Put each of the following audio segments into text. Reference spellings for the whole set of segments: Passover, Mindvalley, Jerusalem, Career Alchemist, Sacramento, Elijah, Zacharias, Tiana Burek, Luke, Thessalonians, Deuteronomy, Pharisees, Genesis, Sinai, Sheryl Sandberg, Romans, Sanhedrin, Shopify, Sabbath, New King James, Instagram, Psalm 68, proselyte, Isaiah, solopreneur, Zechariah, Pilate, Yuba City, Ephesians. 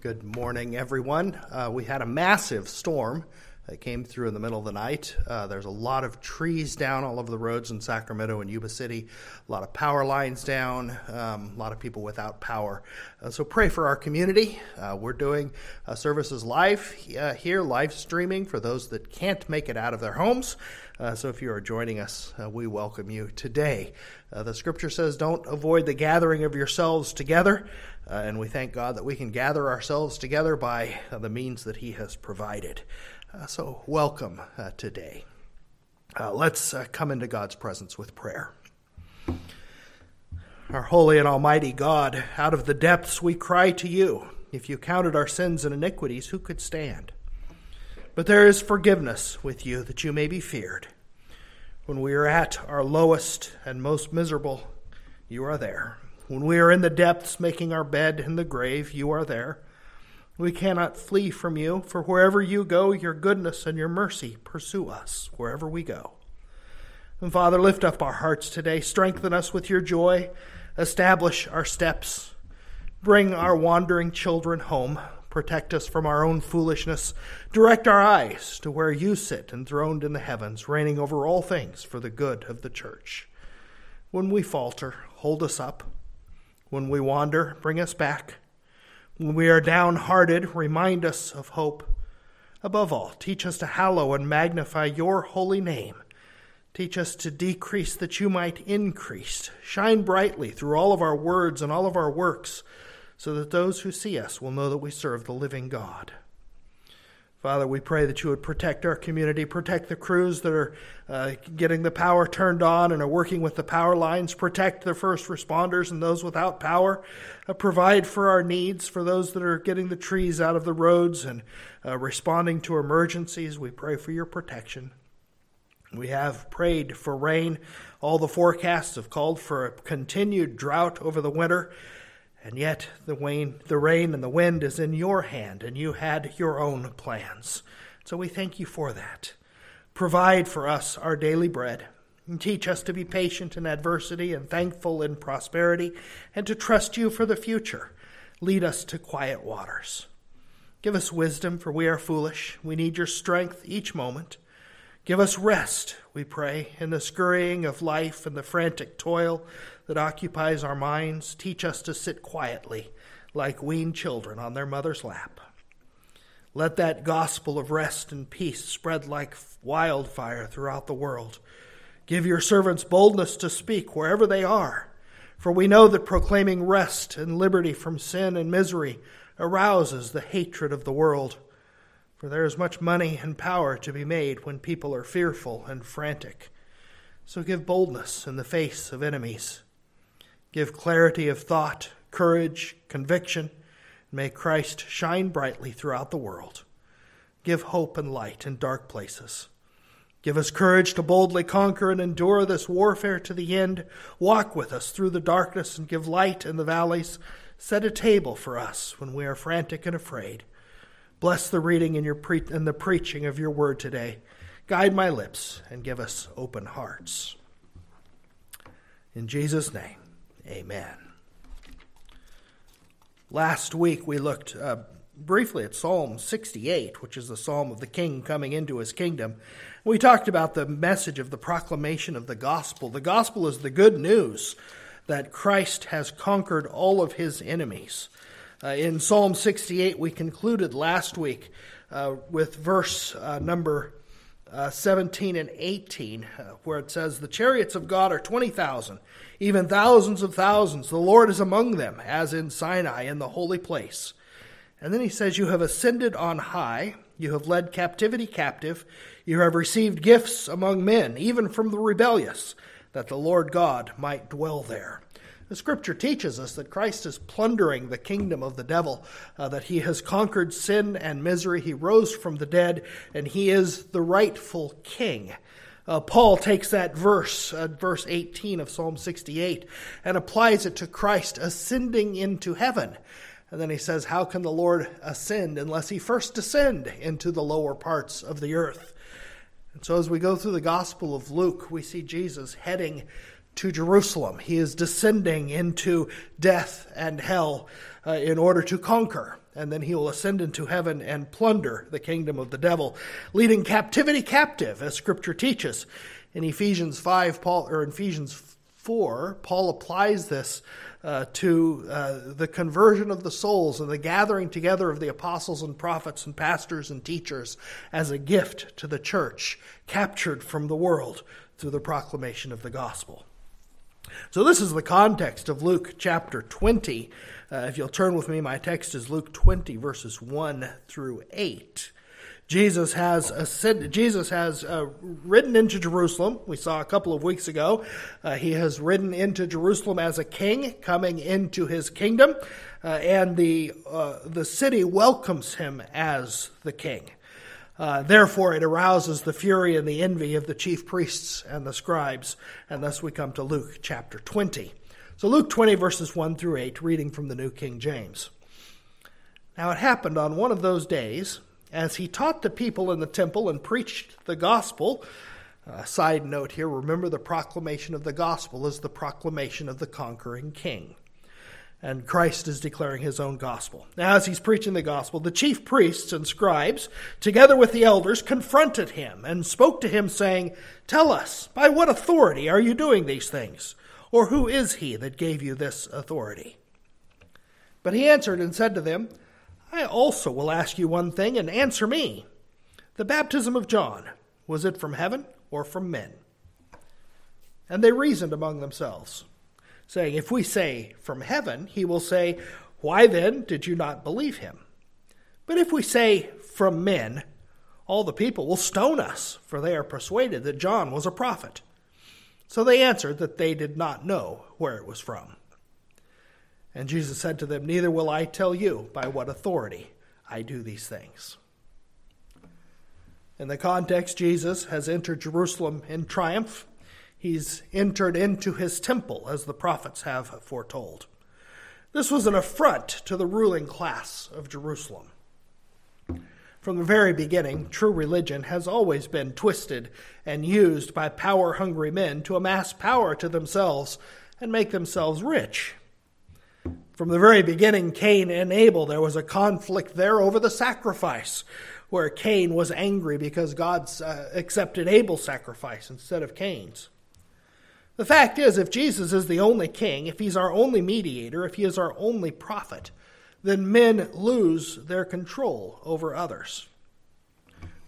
Good morning, everyone. We had a massive storm that came through in the middle of the night. There's a lot of trees down all over the roads in Sacramento and Yuba City, a lot of power lines down, a lot of people without power. So pray for our community. We're doing services live here, live streaming for those that can't make it out of their homes. So if you are joining us, we welcome you today. The scripture says, don't avoid the gathering of yourselves together. And we thank God that we can gather ourselves together by the means that he has provided. So welcome today. Let's come into God's presence with prayer. Our holy and almighty God, out of the depths we cry to you. If you counted our sins and iniquities, who could stand? But there is forgiveness with you that you may be feared. When we are at our lowest and most miserable, you are there. When we are in the depths, making our bed in the grave, you are there. We cannot flee from you, for wherever you go, your goodness and your mercy pursue us wherever we go. And Father, lift up our hearts today. Strengthen us with your joy. Establish our steps. Bring our wandering children home. Protect us from our own foolishness. Direct our eyes to where you sit enthroned in the heavens, reigning over all things for the good of the church. When we falter, hold us up. When we wander, bring us back. When we are downhearted, remind us of hope. Above all, teach us to hallow and magnify your holy name. Teach us to decrease that you might increase. Shine brightly through all of our words and all of our works, so that those who see us will know that we serve the living God. Father, we pray that you would protect our community, protect the crews that are getting the power turned on and are working with the power lines, protect the first responders and those without power, provide for our needs, for those that are getting the trees out of the roads and responding to emergencies. We pray for your protection. We have prayed for rain. All the forecasts have called for a continued drought over the winter. And yet the rain and the wind is in your hand, and you had your own plans. So we thank you for that. Provide for us our daily bread, and teach us to be patient in adversity and thankful in prosperity, and to trust you for the future. Lead us to quiet waters. Give us wisdom, for we are foolish. We need your strength each moment. Give us rest, we pray, in the scurrying of life and the frantic toil that occupies our minds. Teach us to sit quietly, like weaned children on their mother's lap. Let that gospel of rest and peace spread like wildfire throughout the world. Give your servants boldness to speak wherever they are, for we know that proclaiming rest and liberty from sin and misery arouses the hatred of the world. For there is much money and power to be made when people are fearful and frantic. So give boldness in the face of enemies. Give clarity of thought, courage, conviction. May Christ shine brightly throughout the world. Give hope and light in dark places. Give us courage to boldly conquer and endure this warfare to the end. Walk with us through the darkness and give light in the valleys. Set a table for us when we are frantic and afraid. Bless the reading and the preaching of your word today. Guide my lips and give us open hearts. In Jesus' name, amen. Last week we looked briefly at Psalm 68, which is the psalm of the king coming into his kingdom. We talked about the message of the proclamation of the gospel. The gospel is the good news that Christ has conquered all of his enemies. In Psalm 68, we concluded last week with verse number 17 and 18, where it says, "The chariots of God are 20,000, even thousands of thousands. The Lord is among them, as in Sinai, in the holy place." And then he says, "You have ascended on high, you have led captivity captive, you have received gifts among men, even from the rebellious, that the Lord God might dwell there." The scripture teaches us that Christ is plundering the kingdom of the devil, that he has conquered sin and misery. He rose from the dead, and he is the rightful king. Paul takes that verse, verse 18 of Psalm 68, and applies it to Christ ascending into heaven. And then he says, how can the Lord ascend unless he first descend into the lower parts of the earth? And so as we go through the Gospel of Luke, we see Jesus heading to Jerusalem. He is descending into death and hell. in order to conquer. And then he will ascend into heaven and plunder the kingdom of the devil, leading captivity captive, as Scripture teaches. In Ephesians 4, Paul applies this to the conversion of the souls and the gathering together of the apostles and prophets and pastors and teachers as a gift to the church, captured from the world through the proclamation of the gospel. So this is the context of Luke chapter 20. If you'll turn with me, my text is Luke 20, verses 1 through 8. Jesus has ridden into Jerusalem. We saw a couple of weeks ago. He has ridden into Jerusalem as a king, coming into his kingdom, and the city welcomes him as the king. Therefore, it arouses the fury and the envy of the chief priests and the scribes, and thus we come to Luke chapter 20. So Luke 20, verses 1 through 8, reading from the New King James. Now it happened on one of those days, as he taught the people in the temple and preached the gospel. Side note here, remember the proclamation of the gospel is the proclamation of the conquering king. And Christ is declaring his own gospel. Now, as he's preaching the gospel, the chief priests and scribes, together with the elders, confronted him and spoke to him, saying, "Tell us, by what authority are you doing these things? Or who is he that gave you this authority?" But he answered and said to them, "I also will ask you one thing, and answer me. The baptism of John, was it from heaven or from men?" And they reasoned among themselves, saying, "If we say from heaven, he will say, 'Why then did you not believe him?' But if we say from men, all the people will stone us, for they are persuaded that John was a prophet." So they answered that they did not know where it was from. And Jesus said to them, "Neither will I tell you by what authority I do these things." In the context, Jesus has entered Jerusalem in triumph. He's entered into his temple, as the prophets have foretold. This was an affront to the ruling class of Jerusalem. From the very beginning, true religion has always been twisted and used by power-hungry men to amass power to themselves and make themselves rich. From the very beginning, Cain and Abel, there was a conflict there over the sacrifice, where Cain was angry because God accepted Abel's sacrifice instead of Cain's. The fact is, if Jesus is the only king, if he's our only mediator, if he is our only prophet, then men lose their control over others.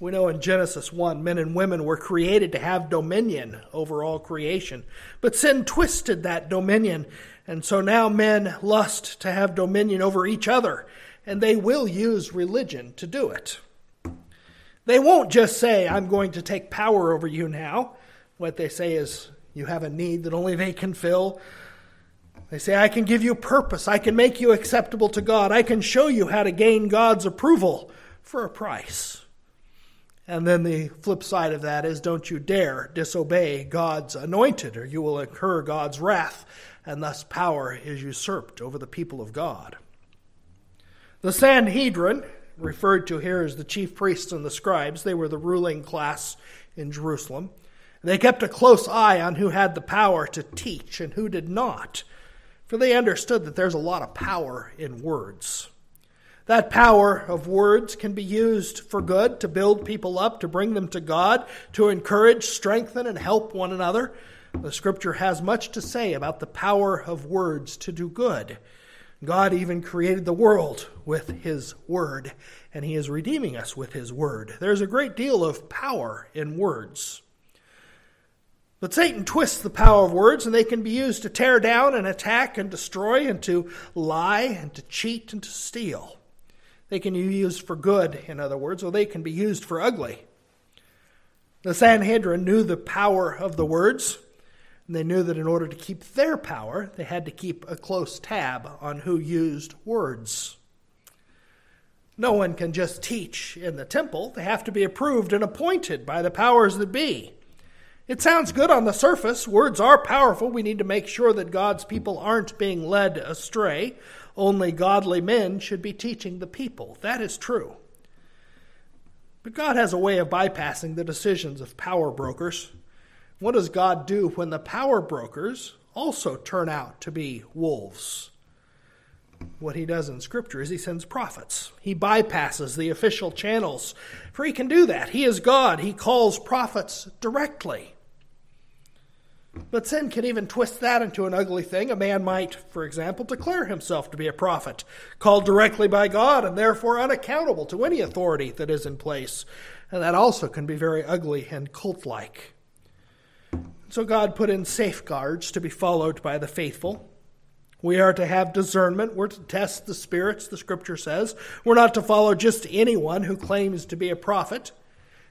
We know in Genesis 1, men and women were created to have dominion over all creation, but sin twisted that dominion, and so now men lust to have dominion over each other, and they will use religion to do it. They won't just say, "I'm going to take power over you now." What they say is, "You have a need that only they can fill." They say, "I can give you purpose. I can make you acceptable to God. I can show you how to gain God's approval for a price." And then the flip side of that is, "Don't you dare disobey God's anointed, or you will incur God's wrath," and thus power is usurped over the people of God. The Sanhedrin, referred to here as the chief priests and the scribes, they were the ruling class in Jerusalem. They kept a close eye on who had the power to teach and who did not, for they understood that there's a lot of power in words. That power of words can be used for good, to build people up, to bring them to God, to encourage, strengthen, and help one another. The Scripture has much to say about the power of words to do good. God even created the world with his word, and he is redeeming us with his word. There's a great deal of power in words. But Satan twists the power of words, and they can be used to tear down and attack and destroy and to lie and to cheat and to steal. They can be used for good, in other words, or they can be used for ugly. The Sanhedrin knew the power of the words. And they knew that in order to keep their power, they had to keep a close tab on who used words. No one can just teach in the temple. They have to be approved and appointed by the powers that be. It sounds good on the surface. Words are powerful. We need to make sure that God's people aren't being led astray. Only godly men should be teaching the people. That is true. But God has a way of bypassing the decisions of power brokers. What does God do when the power brokers also turn out to be wolves? What he does in Scripture is he sends prophets. He bypasses the official channels, for he can do that. He is God. He calls prophets directly. But sin can even twist that into an ugly thing. A man might, for example, declare himself to be a prophet, called directly by God and therefore unaccountable to any authority that is in place. And that also can be very ugly and cult-like. So God put in safeguards to be followed by the faithful. We are to have discernment. We're to test the spirits, the Scripture says. We're not to follow just anyone who claims to be a prophet.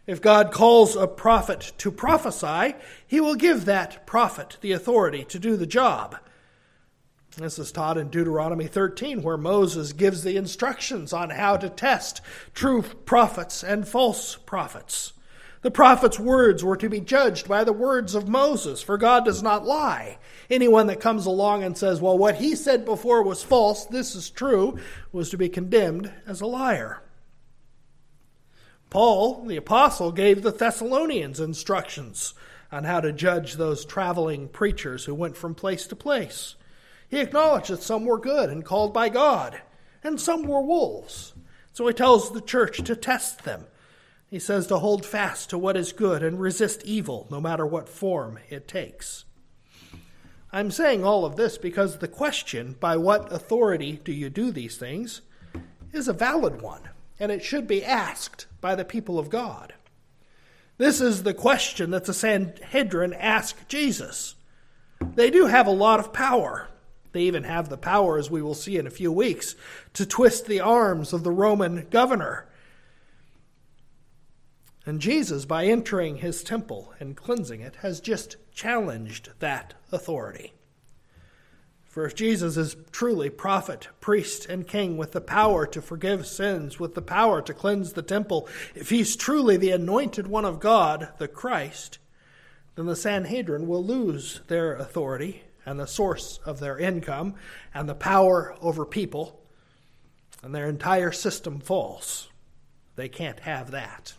If God calls a prophet to prophesy, he will give that prophet the authority to do the job. This is taught in Deuteronomy 13, where Moses gives the instructions on how to test true prophets and false prophets. The prophet's words were to be judged by the words of Moses, for God does not lie. Anyone that comes along and says, well, what he said before was false, this is true, was to be condemned as a liar. Paul, the apostle, gave the Thessalonians instructions on how to judge those traveling preachers who went from place to place. He acknowledged that some were good and called by God, and some were wolves. So he tells the church to test them. He says to hold fast to what is good and resist evil, no matter what form it takes. I'm saying all of this because the question, by what authority do you do these things, is a valid one, and it should be asked by the people of God. This is the question that the Sanhedrin asked Jesus. They do have a lot of power. They even have the power, as we will see in a few weeks, to twist the arms of the Roman governor. And Jesus, by entering his temple and cleansing it, has just challenged that authority. For if Jesus is truly prophet, priest, and king with the power to forgive sins, with the power to cleanse the temple, if he's truly the anointed one of God, the Christ, then the Sanhedrin will lose their authority and the source of their income and the power over people, and their entire system falls. They can't have that.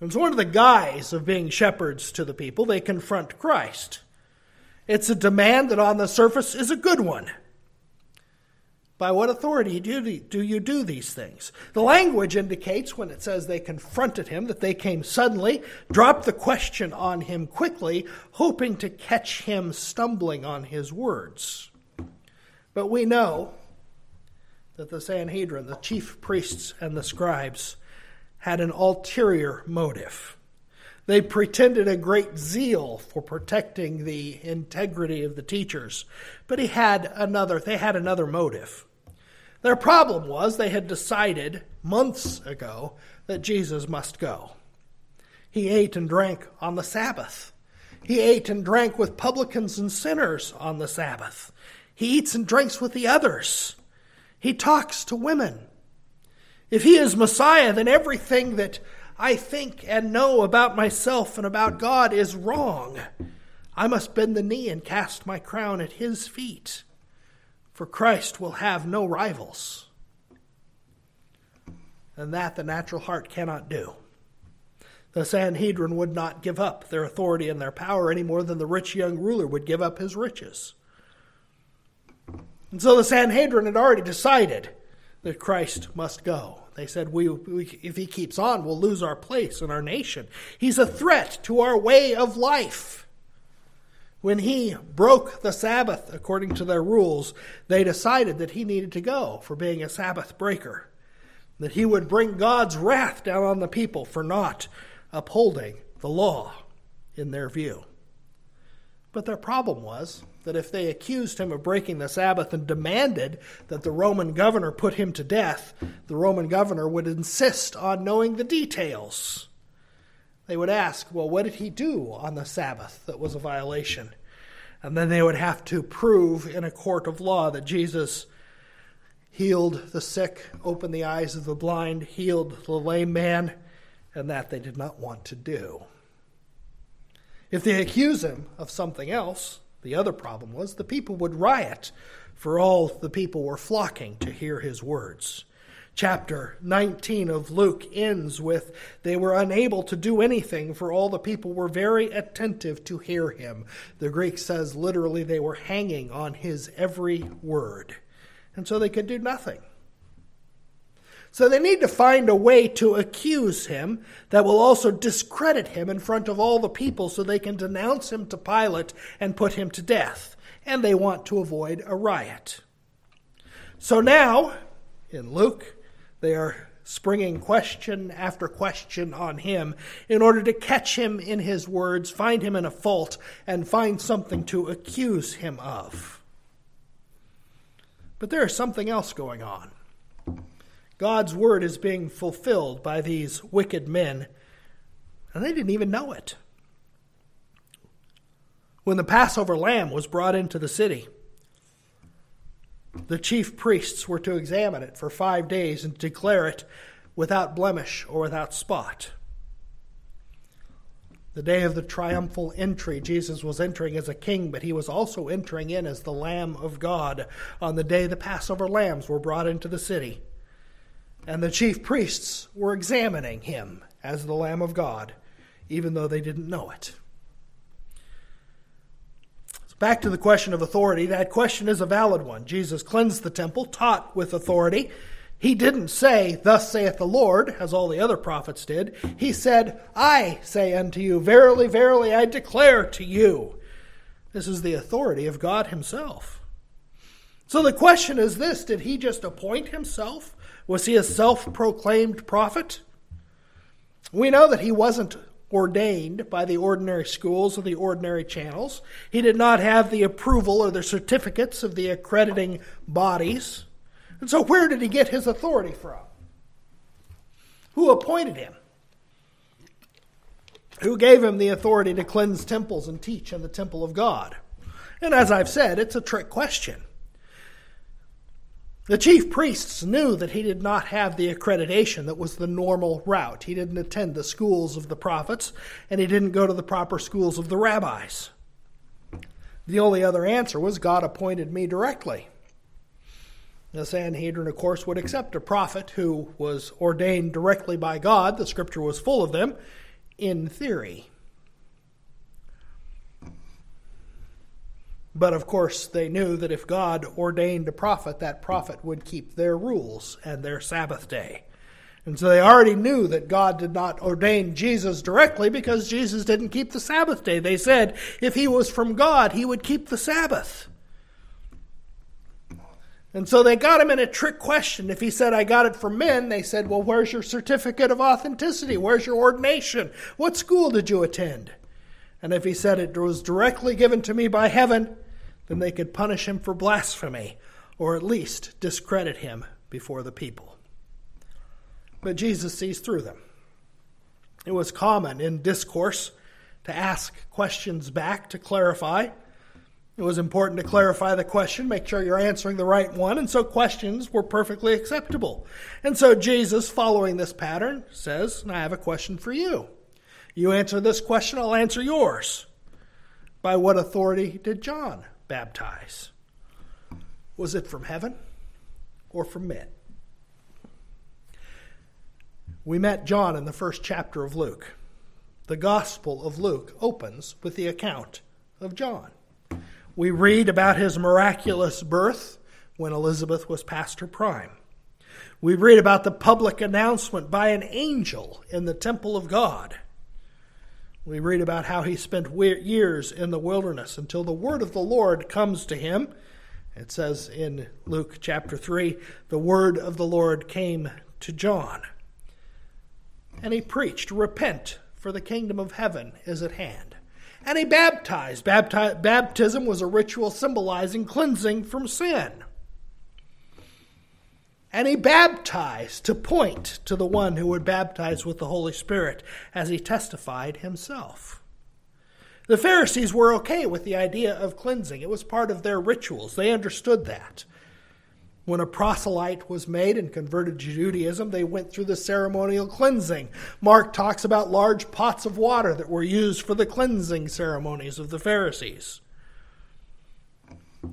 And so under the guise of being shepherds to the people, they confront Christ. It's a demand that on the surface is a good one. By what authority do you do these things? The language indicates when it says they confronted him that they came suddenly, dropped the question on him quickly, hoping to catch him stumbling on his words. But we know that the Sanhedrin, the chief priests and the scribes, had an ulterior motive. They pretended a great zeal for protecting the integrity of the teachers, but they had another motive. Their problem was they had decided months ago that Jesus must go. He ate and drank on the Sabbath. He ate and drank with publicans and sinners on the Sabbath. He eats and drinks with the others. He talks to women. If he is Messiah, then everything that I think and know about myself and about God is wrong. I must bend the knee and cast my crown at his feet, for Christ will have no rivals. And that the natural heart cannot do. The Sanhedrin would not give up their authority and their power any more than the rich young ruler would give up his riches. And so the Sanhedrin had already decided that Christ must go. They said, if he keeps on, we'll lose our place in our nation. He's a threat to our way of life. When he broke the Sabbath, according to their rules, they decided that he needed to go for being a Sabbath breaker, that he would bring God's wrath down on the people for not upholding the law in their view. But their problem was that if they accused him of breaking the Sabbath and demanded that the Roman governor put him to death, the Roman governor would insist on knowing the details. They would ask, well, what did he do on the Sabbath that was a violation? And then they would have to prove in a court of law that Jesus healed the sick, opened the eyes of the blind, healed the lame man, and that they did not want to do. If they accuse him of something else, the other problem was the people would riot, for all the people were flocking to hear his words. Chapter 19 of Luke ends with, they were unable to do anything, for all the people were very attentive to hear him. The Greek says literally they were hanging on his every word. and so they could do nothing. So they need to find a way to accuse him that will also discredit him in front of all the people so they can denounce him to Pilate and put him to death. And they want to avoid a riot. So now, in Luke, they are springing question after question on him in order to catch him in his words, find him in a fault, and find something to accuse him of. But there is something else going on. God's word is being fulfilled by these wicked men, and they didn't even know it. When the Passover lamb was brought into the city, the chief priests were to examine it for 5 days and declare it without blemish or without spot. The day of the triumphal entry, Jesus was entering as a king, but he was also entering in as the Lamb of God on the day the Passover lambs were brought into the city. And the chief priests were examining him as the Lamb of God, even though they didn't know it. Back to the question of authority. That question is a valid one. Jesus cleansed the temple, taught with authority. He didn't say, "Thus saith the Lord," as all the other prophets did. He said, "I say unto you, verily, verily, I declare to you." This is the authority of God himself. So the question is this: did he just appoint himself? Was he a self-proclaimed prophet? We know that he wasn't ordained by the ordinary schools or the ordinary channels. He did not have the approval or the certificates of the accrediting bodies. And so where did he get his authority from? Who appointed him? Who gave him the authority to cleanse temples and teach in the temple of God? And as I've said, it's a trick question. The chief priests knew that he did not have the accreditation that was the normal route. He didn't attend the schools of the prophets, and he didn't go to the proper schools of the rabbis. The only other answer was, "God appointed me directly." The Sanhedrin, of course, would accept a prophet who was ordained directly by God. The scripture was full of them, in theory. But, of course, they knew that if God ordained a prophet, that prophet would keep their rules and their Sabbath day. And so they already knew that God did not ordain Jesus directly because Jesus didn't keep the Sabbath day. They said if he was from God, he would keep the Sabbath. And so they got him in a trick question. If he said, "I got it from men," they said, "Well, where's your certificate of authenticity? Where's your ordination? What school did you attend?" And if he said it was directly given to me by heaven, then they could punish him for blasphemy, or at least discredit him before the people. But Jesus sees through them. It was common in discourse to ask questions back to clarify. It was important to clarify the question, make sure you're answering the right one, and so questions were perfectly acceptable. And so Jesus, following this pattern, says, "And I have a question for you. You answer this question, I'll answer yours. By what authority did John baptize? Was it from heaven or from men?" We met John in the first chapter of Luke. The Gospel of Luke opens with the account of John. We read about his miraculous birth when Elizabeth was past her prime. We read about the public announcement by an angel in the temple of God. We read about how he spent years in the wilderness until the word of the Lord comes to him. It says in Luke chapter 3, the word of the Lord came to John. And he preached, "Repent, for the kingdom of heaven is at hand." And he baptized. Baptism was a ritual symbolizing cleansing from sin. And he baptized to point to the one who would baptize with the Holy Spirit, as he testified himself. The Pharisees were okay with the idea of cleansing. It was part of their rituals. They understood that. When a proselyte was made and converted to Judaism, they went through the ceremonial cleansing. Mark talks about large pots of water that were used for the cleansing ceremonies of the Pharisees,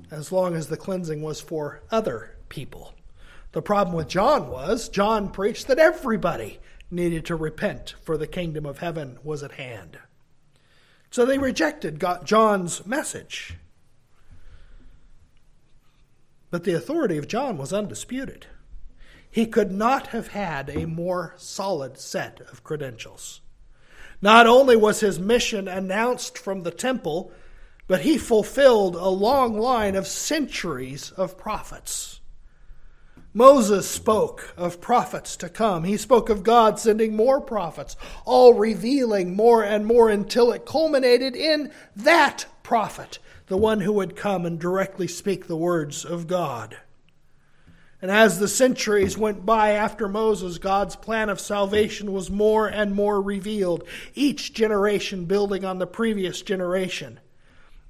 as long as the cleansing was for other people. The problem with John was, John preached that everybody needed to repent, for the kingdom of heaven was at hand. So they rejected John's message. But the authority of John was undisputed. He could not have had a more solid set of credentials. Not only was his mission announced from the temple, but he fulfilled a long line of centuries of prophets. Moses spoke of prophets to come. He spoke of God sending more prophets, all revealing more and more until it culminated in that prophet, the one who would come and directly speak the words of God. And as the centuries went by after Moses, God's plan of salvation was more and more revealed, each generation building on the previous generation.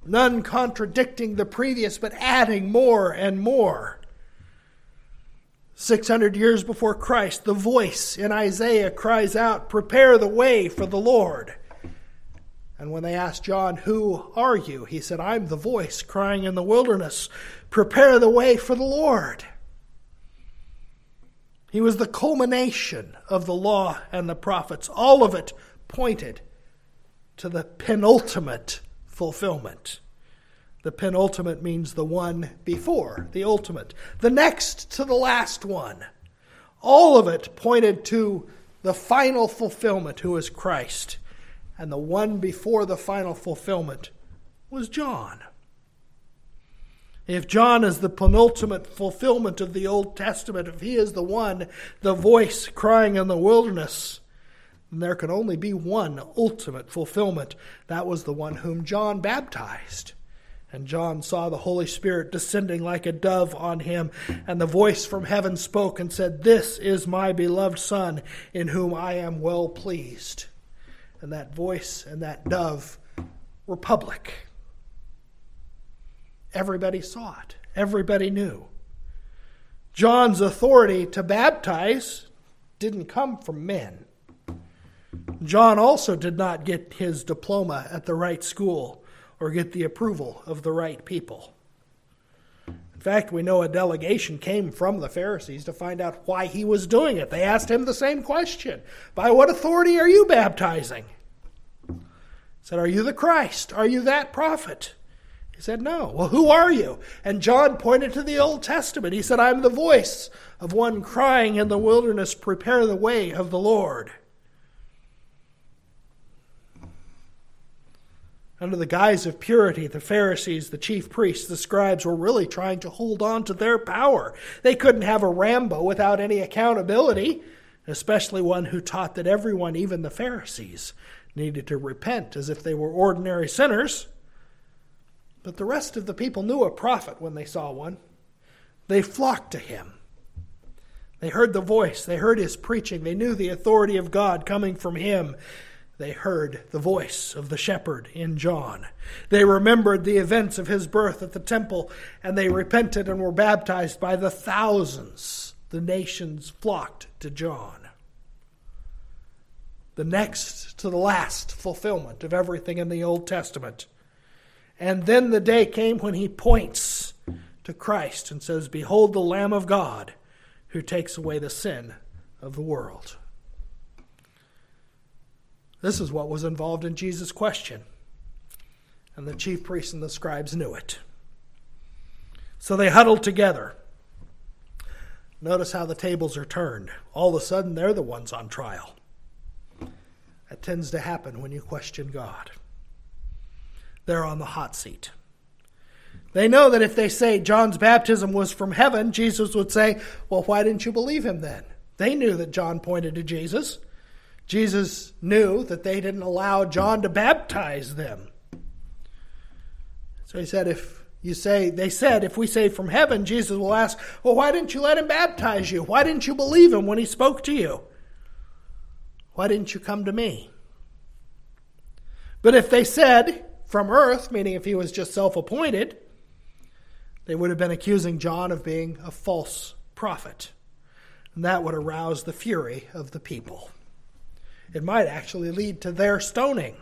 None contradicting the previous, but adding more and more. 600 years before Christ, the voice in Isaiah cries out, "Prepare the way for the Lord." And when they asked John, "Who are you?" he said, "I'm the voice crying in the wilderness, prepare the way for the Lord." He was the culmination of the law and the prophets. All of it pointed to the penultimate fulfillment. The penultimate means the one before the ultimate, the next to the last one. All of it pointed to the final fulfillment, who is Christ. And the one before the final fulfillment was John. If John is the penultimate fulfillment of the Old Testament, if he is the one, the voice crying in the wilderness, then there can only be one ultimate fulfillment. That was the one whom John baptized. And John saw the Holy Spirit descending like a dove on him. And the voice from heaven spoke and said, "This is my beloved Son, in whom I am well pleased." And that voice and that dove were public. Everybody saw it. Everybody knew. John's authority to baptize didn't come from men. John also did not get his diploma at the right school or get the approval of the right people. In fact, we know a delegation came from the Pharisees to find out why he was doing it. They asked him the same question. "By what authority are you baptizing?" He said, "Are you the Christ? Are you that prophet?" He said, "No." "Well, who are you?" And John pointed to the Old Testament. He said, "I'm the voice of one crying in the wilderness, prepare the way of the Lord." Under the guise of purity, the Pharisees, the chief priests, the scribes were really trying to hold on to their power. They couldn't have a Rambo without any accountability, especially one who taught that everyone, even the Pharisees, needed to repent as if they were ordinary sinners. But the rest of the people knew a prophet when they saw one. They flocked to him. They heard the voice. They heard his preaching. They knew the authority of God coming from him. They heard the voice of the shepherd in John. They remembered the events of his birth at the temple, and they repented and were baptized by the thousands. The nations flocked to John. The next to the last fulfillment of everything in the Old Testament. And then the day came when he points to Christ and says, "Behold the Lamb of God who takes away the sin of the world." This is what was involved in Jesus' question. And the chief priests and the scribes knew it. So they huddled together. Notice how the tables are turned. All of a sudden, they're the ones on trial. That tends to happen when you question God. They're on the hot seat. They know that if they say John's baptism was from heaven, Jesus would say, "Well, why didn't you believe him then?" They knew that John pointed to Jesus. Jesus knew that they didn't allow John to baptize them. So he said, if we say from heaven, Jesus will ask, "Well, why didn't you let him baptize you? Why didn't you believe him when he spoke to you? Why didn't you come to me?" But if they said from earth, meaning if he was just self-appointed, they would have been accusing John of being a false prophet. And that would arouse the fury of the people. It might actually lead to their stoning.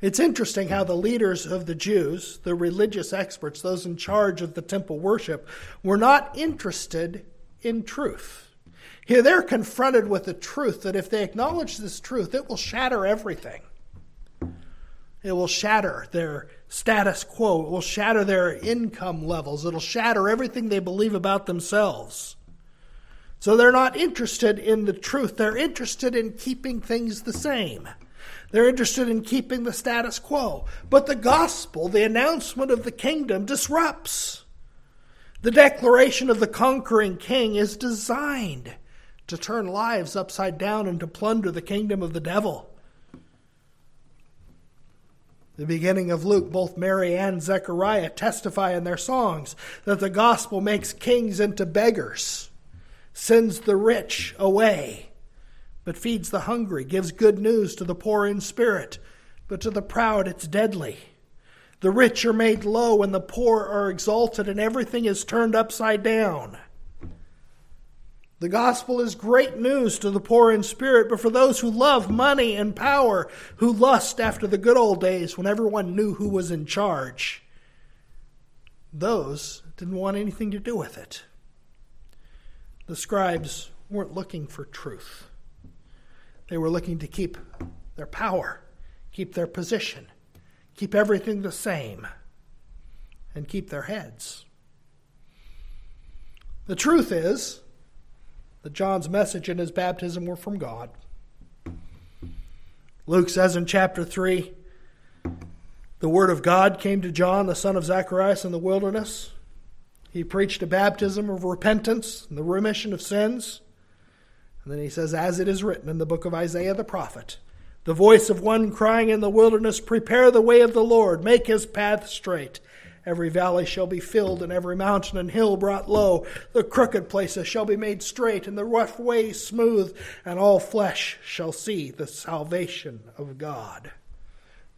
It's interesting how the leaders of the Jews, the religious experts, those in charge of the temple worship, were not interested in truth. Here they're confronted with the truth that if they acknowledge this truth, it will shatter everything. It will shatter their status quo. It will shatter their income levels. It'll shatter everything they believe about themselves. So they're not interested in the truth. They're interested in keeping things the same. They're interested in keeping the status quo. But the gospel, the announcement of the kingdom, disrupts. The declaration of the conquering king is designed to turn lives upside down and to plunder the kingdom of the devil. The beginning of Luke, both Mary and Zechariah testify in their songs that the gospel makes kings into beggars, sends the rich away, but feeds the hungry, gives good news to the poor in spirit, but to the proud it's deadly. The rich are made low and the poor are exalted, and everything is turned upside down. The gospel is great news to the poor in spirit, but for those who love money and power, who lust after the good old days when everyone knew who was in charge, those didn't want anything to do with it. The scribes weren't looking for truth. They were looking to keep their power, keep their position, keep everything the same, and keep their heads. The truth is that John's message and his baptism were from God. Luke says in chapter 3, the word of God came to John, the son of Zacharias, in the wilderness. He preached a baptism of repentance and the remission of sins. And then he says, as it is written in the book of Isaiah the prophet, the voice of one crying in the wilderness, prepare the way of the Lord, make his path straight. Every valley shall be filled, and every mountain and hill brought low. The crooked places shall be made straight, and the rough ways smooth, and all flesh shall see the salvation of God.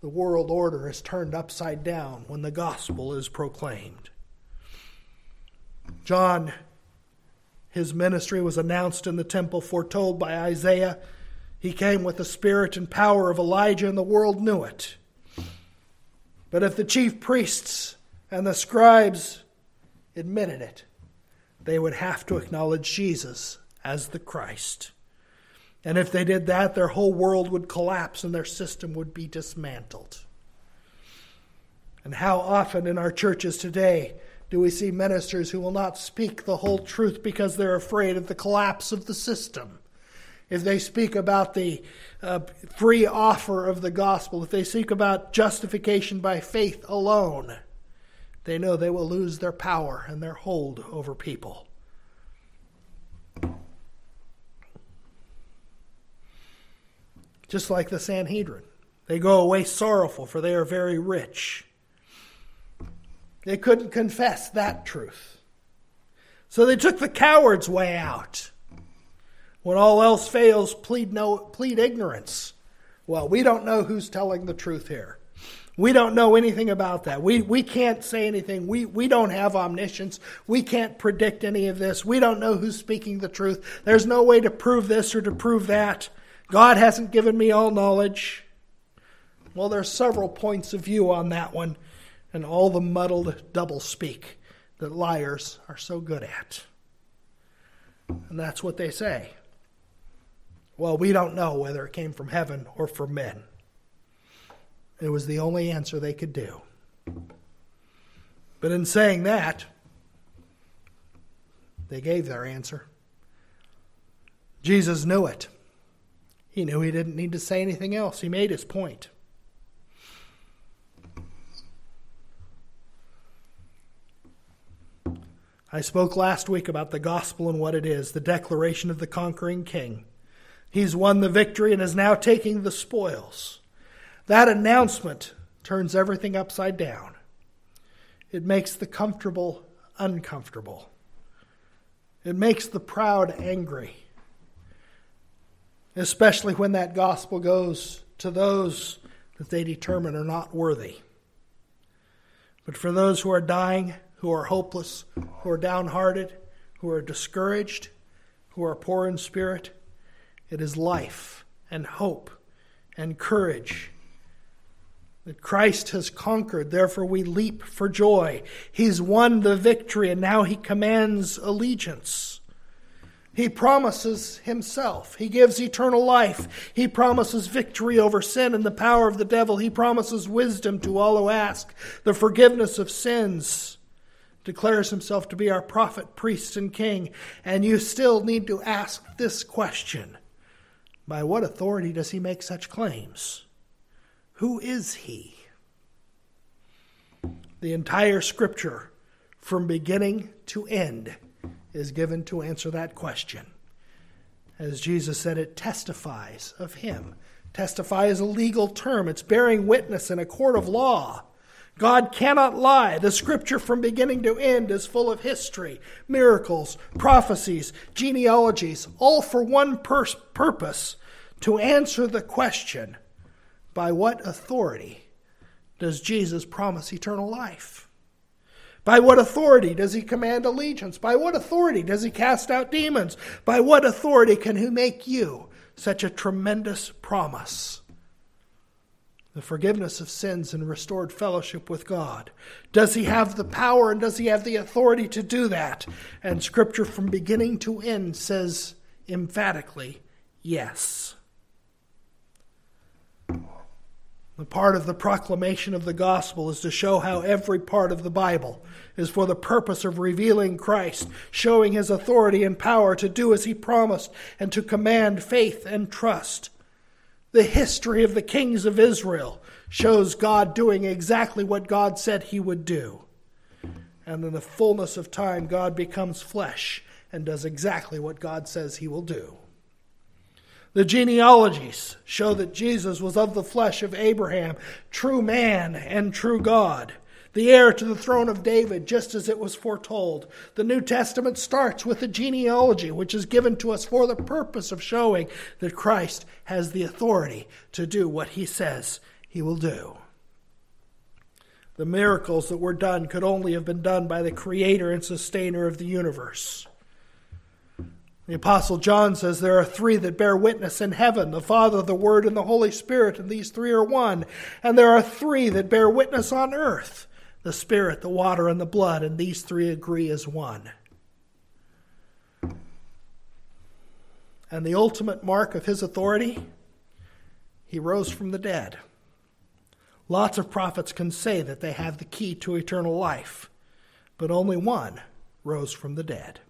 The world order is turned upside down when the gospel is proclaimed. John, his ministry was announced in the temple, foretold by Isaiah. He came with the spirit and power of Elijah, and the world knew it. But if the chief priests and the scribes admitted it, they would have to acknowledge Jesus as the Christ. And if they did that, their whole world would collapse and their system would be dismantled. And how often in our churches today do we see ministers who will not speak the whole truth because they're afraid of the collapse of the system? If they speak about the free offer of the gospel, if they speak about justification by faith alone, they know they will lose their power and their hold over people. Just like the Sanhedrin, they go away sorrowful, for they are very rich. They couldn't confess that truth. So they took the coward's way out. When all else fails, plead ignorance. Well, we don't know who's telling the truth here. We don't know anything about that. We can't say anything. We don't have omniscience. We can't predict any of this. We don't know who's speaking the truth. There's no way to prove this or to prove that. God hasn't given me all knowledge. Well, there's several points of view on that one, and all the muddled doublespeak that liars are so good at. And that's what they say. Well, we don't know whether it came from heaven or from men. It was the only answer they could do. But in saying that, they gave their answer. Jesus knew it. He knew he didn't need to say anything else. He made his point. I spoke last week about the gospel and what it is, the declaration of the conquering king. He's won the victory and is now taking the spoils. That announcement turns everything upside down. It makes the comfortable uncomfortable. It makes the proud angry, especially when that gospel goes to those that they determine are not worthy. But for those who are dying, who are hopeless, who are downhearted, who are discouraged, who are poor in spirit, it is life and hope and courage that Christ has conquered. Therefore, we leap for joy. He's won the victory, and now he commands allegiance. He promises himself. He gives eternal life. He promises victory over sin and the power of the devil. He promises wisdom to all who ask, the forgiveness of sins, declares himself to be our prophet, priest, and king. And you still need to ask this question: by what authority does he make such claims? Who is he? The entire Scripture, from beginning to end, is given to answer that question. As Jesus said, it testifies of him. Testify is a legal term. It's bearing witness in a court of law. God cannot lie. The Scripture from beginning to end is full of history, miracles, prophecies, genealogies, all for one purpose, to answer the question, by what authority does Jesus promise eternal life? By what authority does he command allegiance? By what authority does he cast out demons? By what authority can he make you such a tremendous promise? The forgiveness of sins and restored fellowship with God. Does he have the power and does he have the authority to do that? And Scripture from beginning to end says emphatically, yes. The part of the proclamation of the gospel is to show how every part of the Bible is for the purpose of revealing Christ, showing his authority and power to do as he promised and to command faith and trust. The history of the kings of Israel shows God doing exactly what God said he would do. And in the fullness of time, God becomes flesh and does exactly what God says he will do. The genealogies show that Jesus was of the flesh of Abraham, true man and true God, the heir to the throne of David, just as it was foretold. The New Testament starts with the genealogy, which is given to us for the purpose of showing that Christ has the authority to do what he says he will do. The miracles that were done could only have been done by the Creator and Sustainer of the universe. The Apostle John says there are three that bear witness in heaven, the Father, the Word, and the Holy Spirit, and these three are one. And there are three that bear witness on earth, the Spirit, the water, and the blood, and these three agree as one. And the ultimate mark of his authority, he rose from the dead. Lots of prophets can say that they have the key to eternal life, but only one rose from the dead.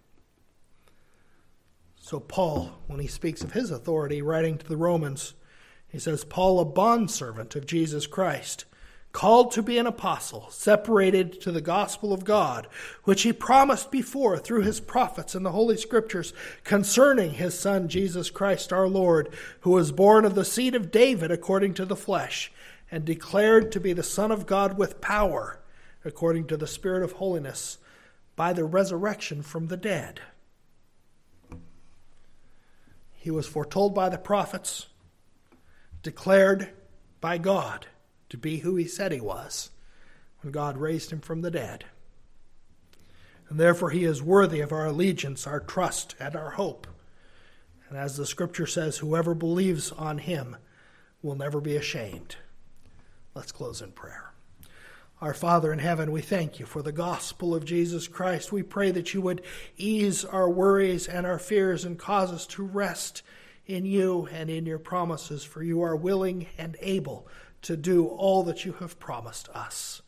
So Paul, when he speaks of his authority, writing to the Romans, he says, Paul, a bondservant of Jesus Christ, called to be an apostle, separated to the gospel of God, which he promised before through his prophets in the Holy Scriptures concerning his Son, Jesus Christ our Lord, who was born of the seed of David according to the flesh, and declared to be the Son of God with power, according to the Spirit of holiness, by the resurrection from the dead. He was foretold by the prophets, declared by God to be who he said he was when God raised him from the dead. And therefore he is worthy of our allegiance, our trust, and our hope. And as the Scripture says, whoever believes on him will never be ashamed. Let's close in prayer. Our Father in heaven, we thank you for the gospel of Jesus Christ. We pray that you would ease our worries and our fears and cause us to rest in you and in your promises, for you are willing and able to do all that you have promised us.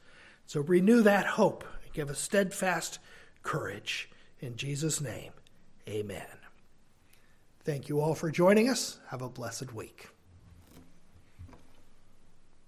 So renew that hope and give us steadfast courage. In Jesus' name, amen. Thank you all for joining us. Have a blessed week.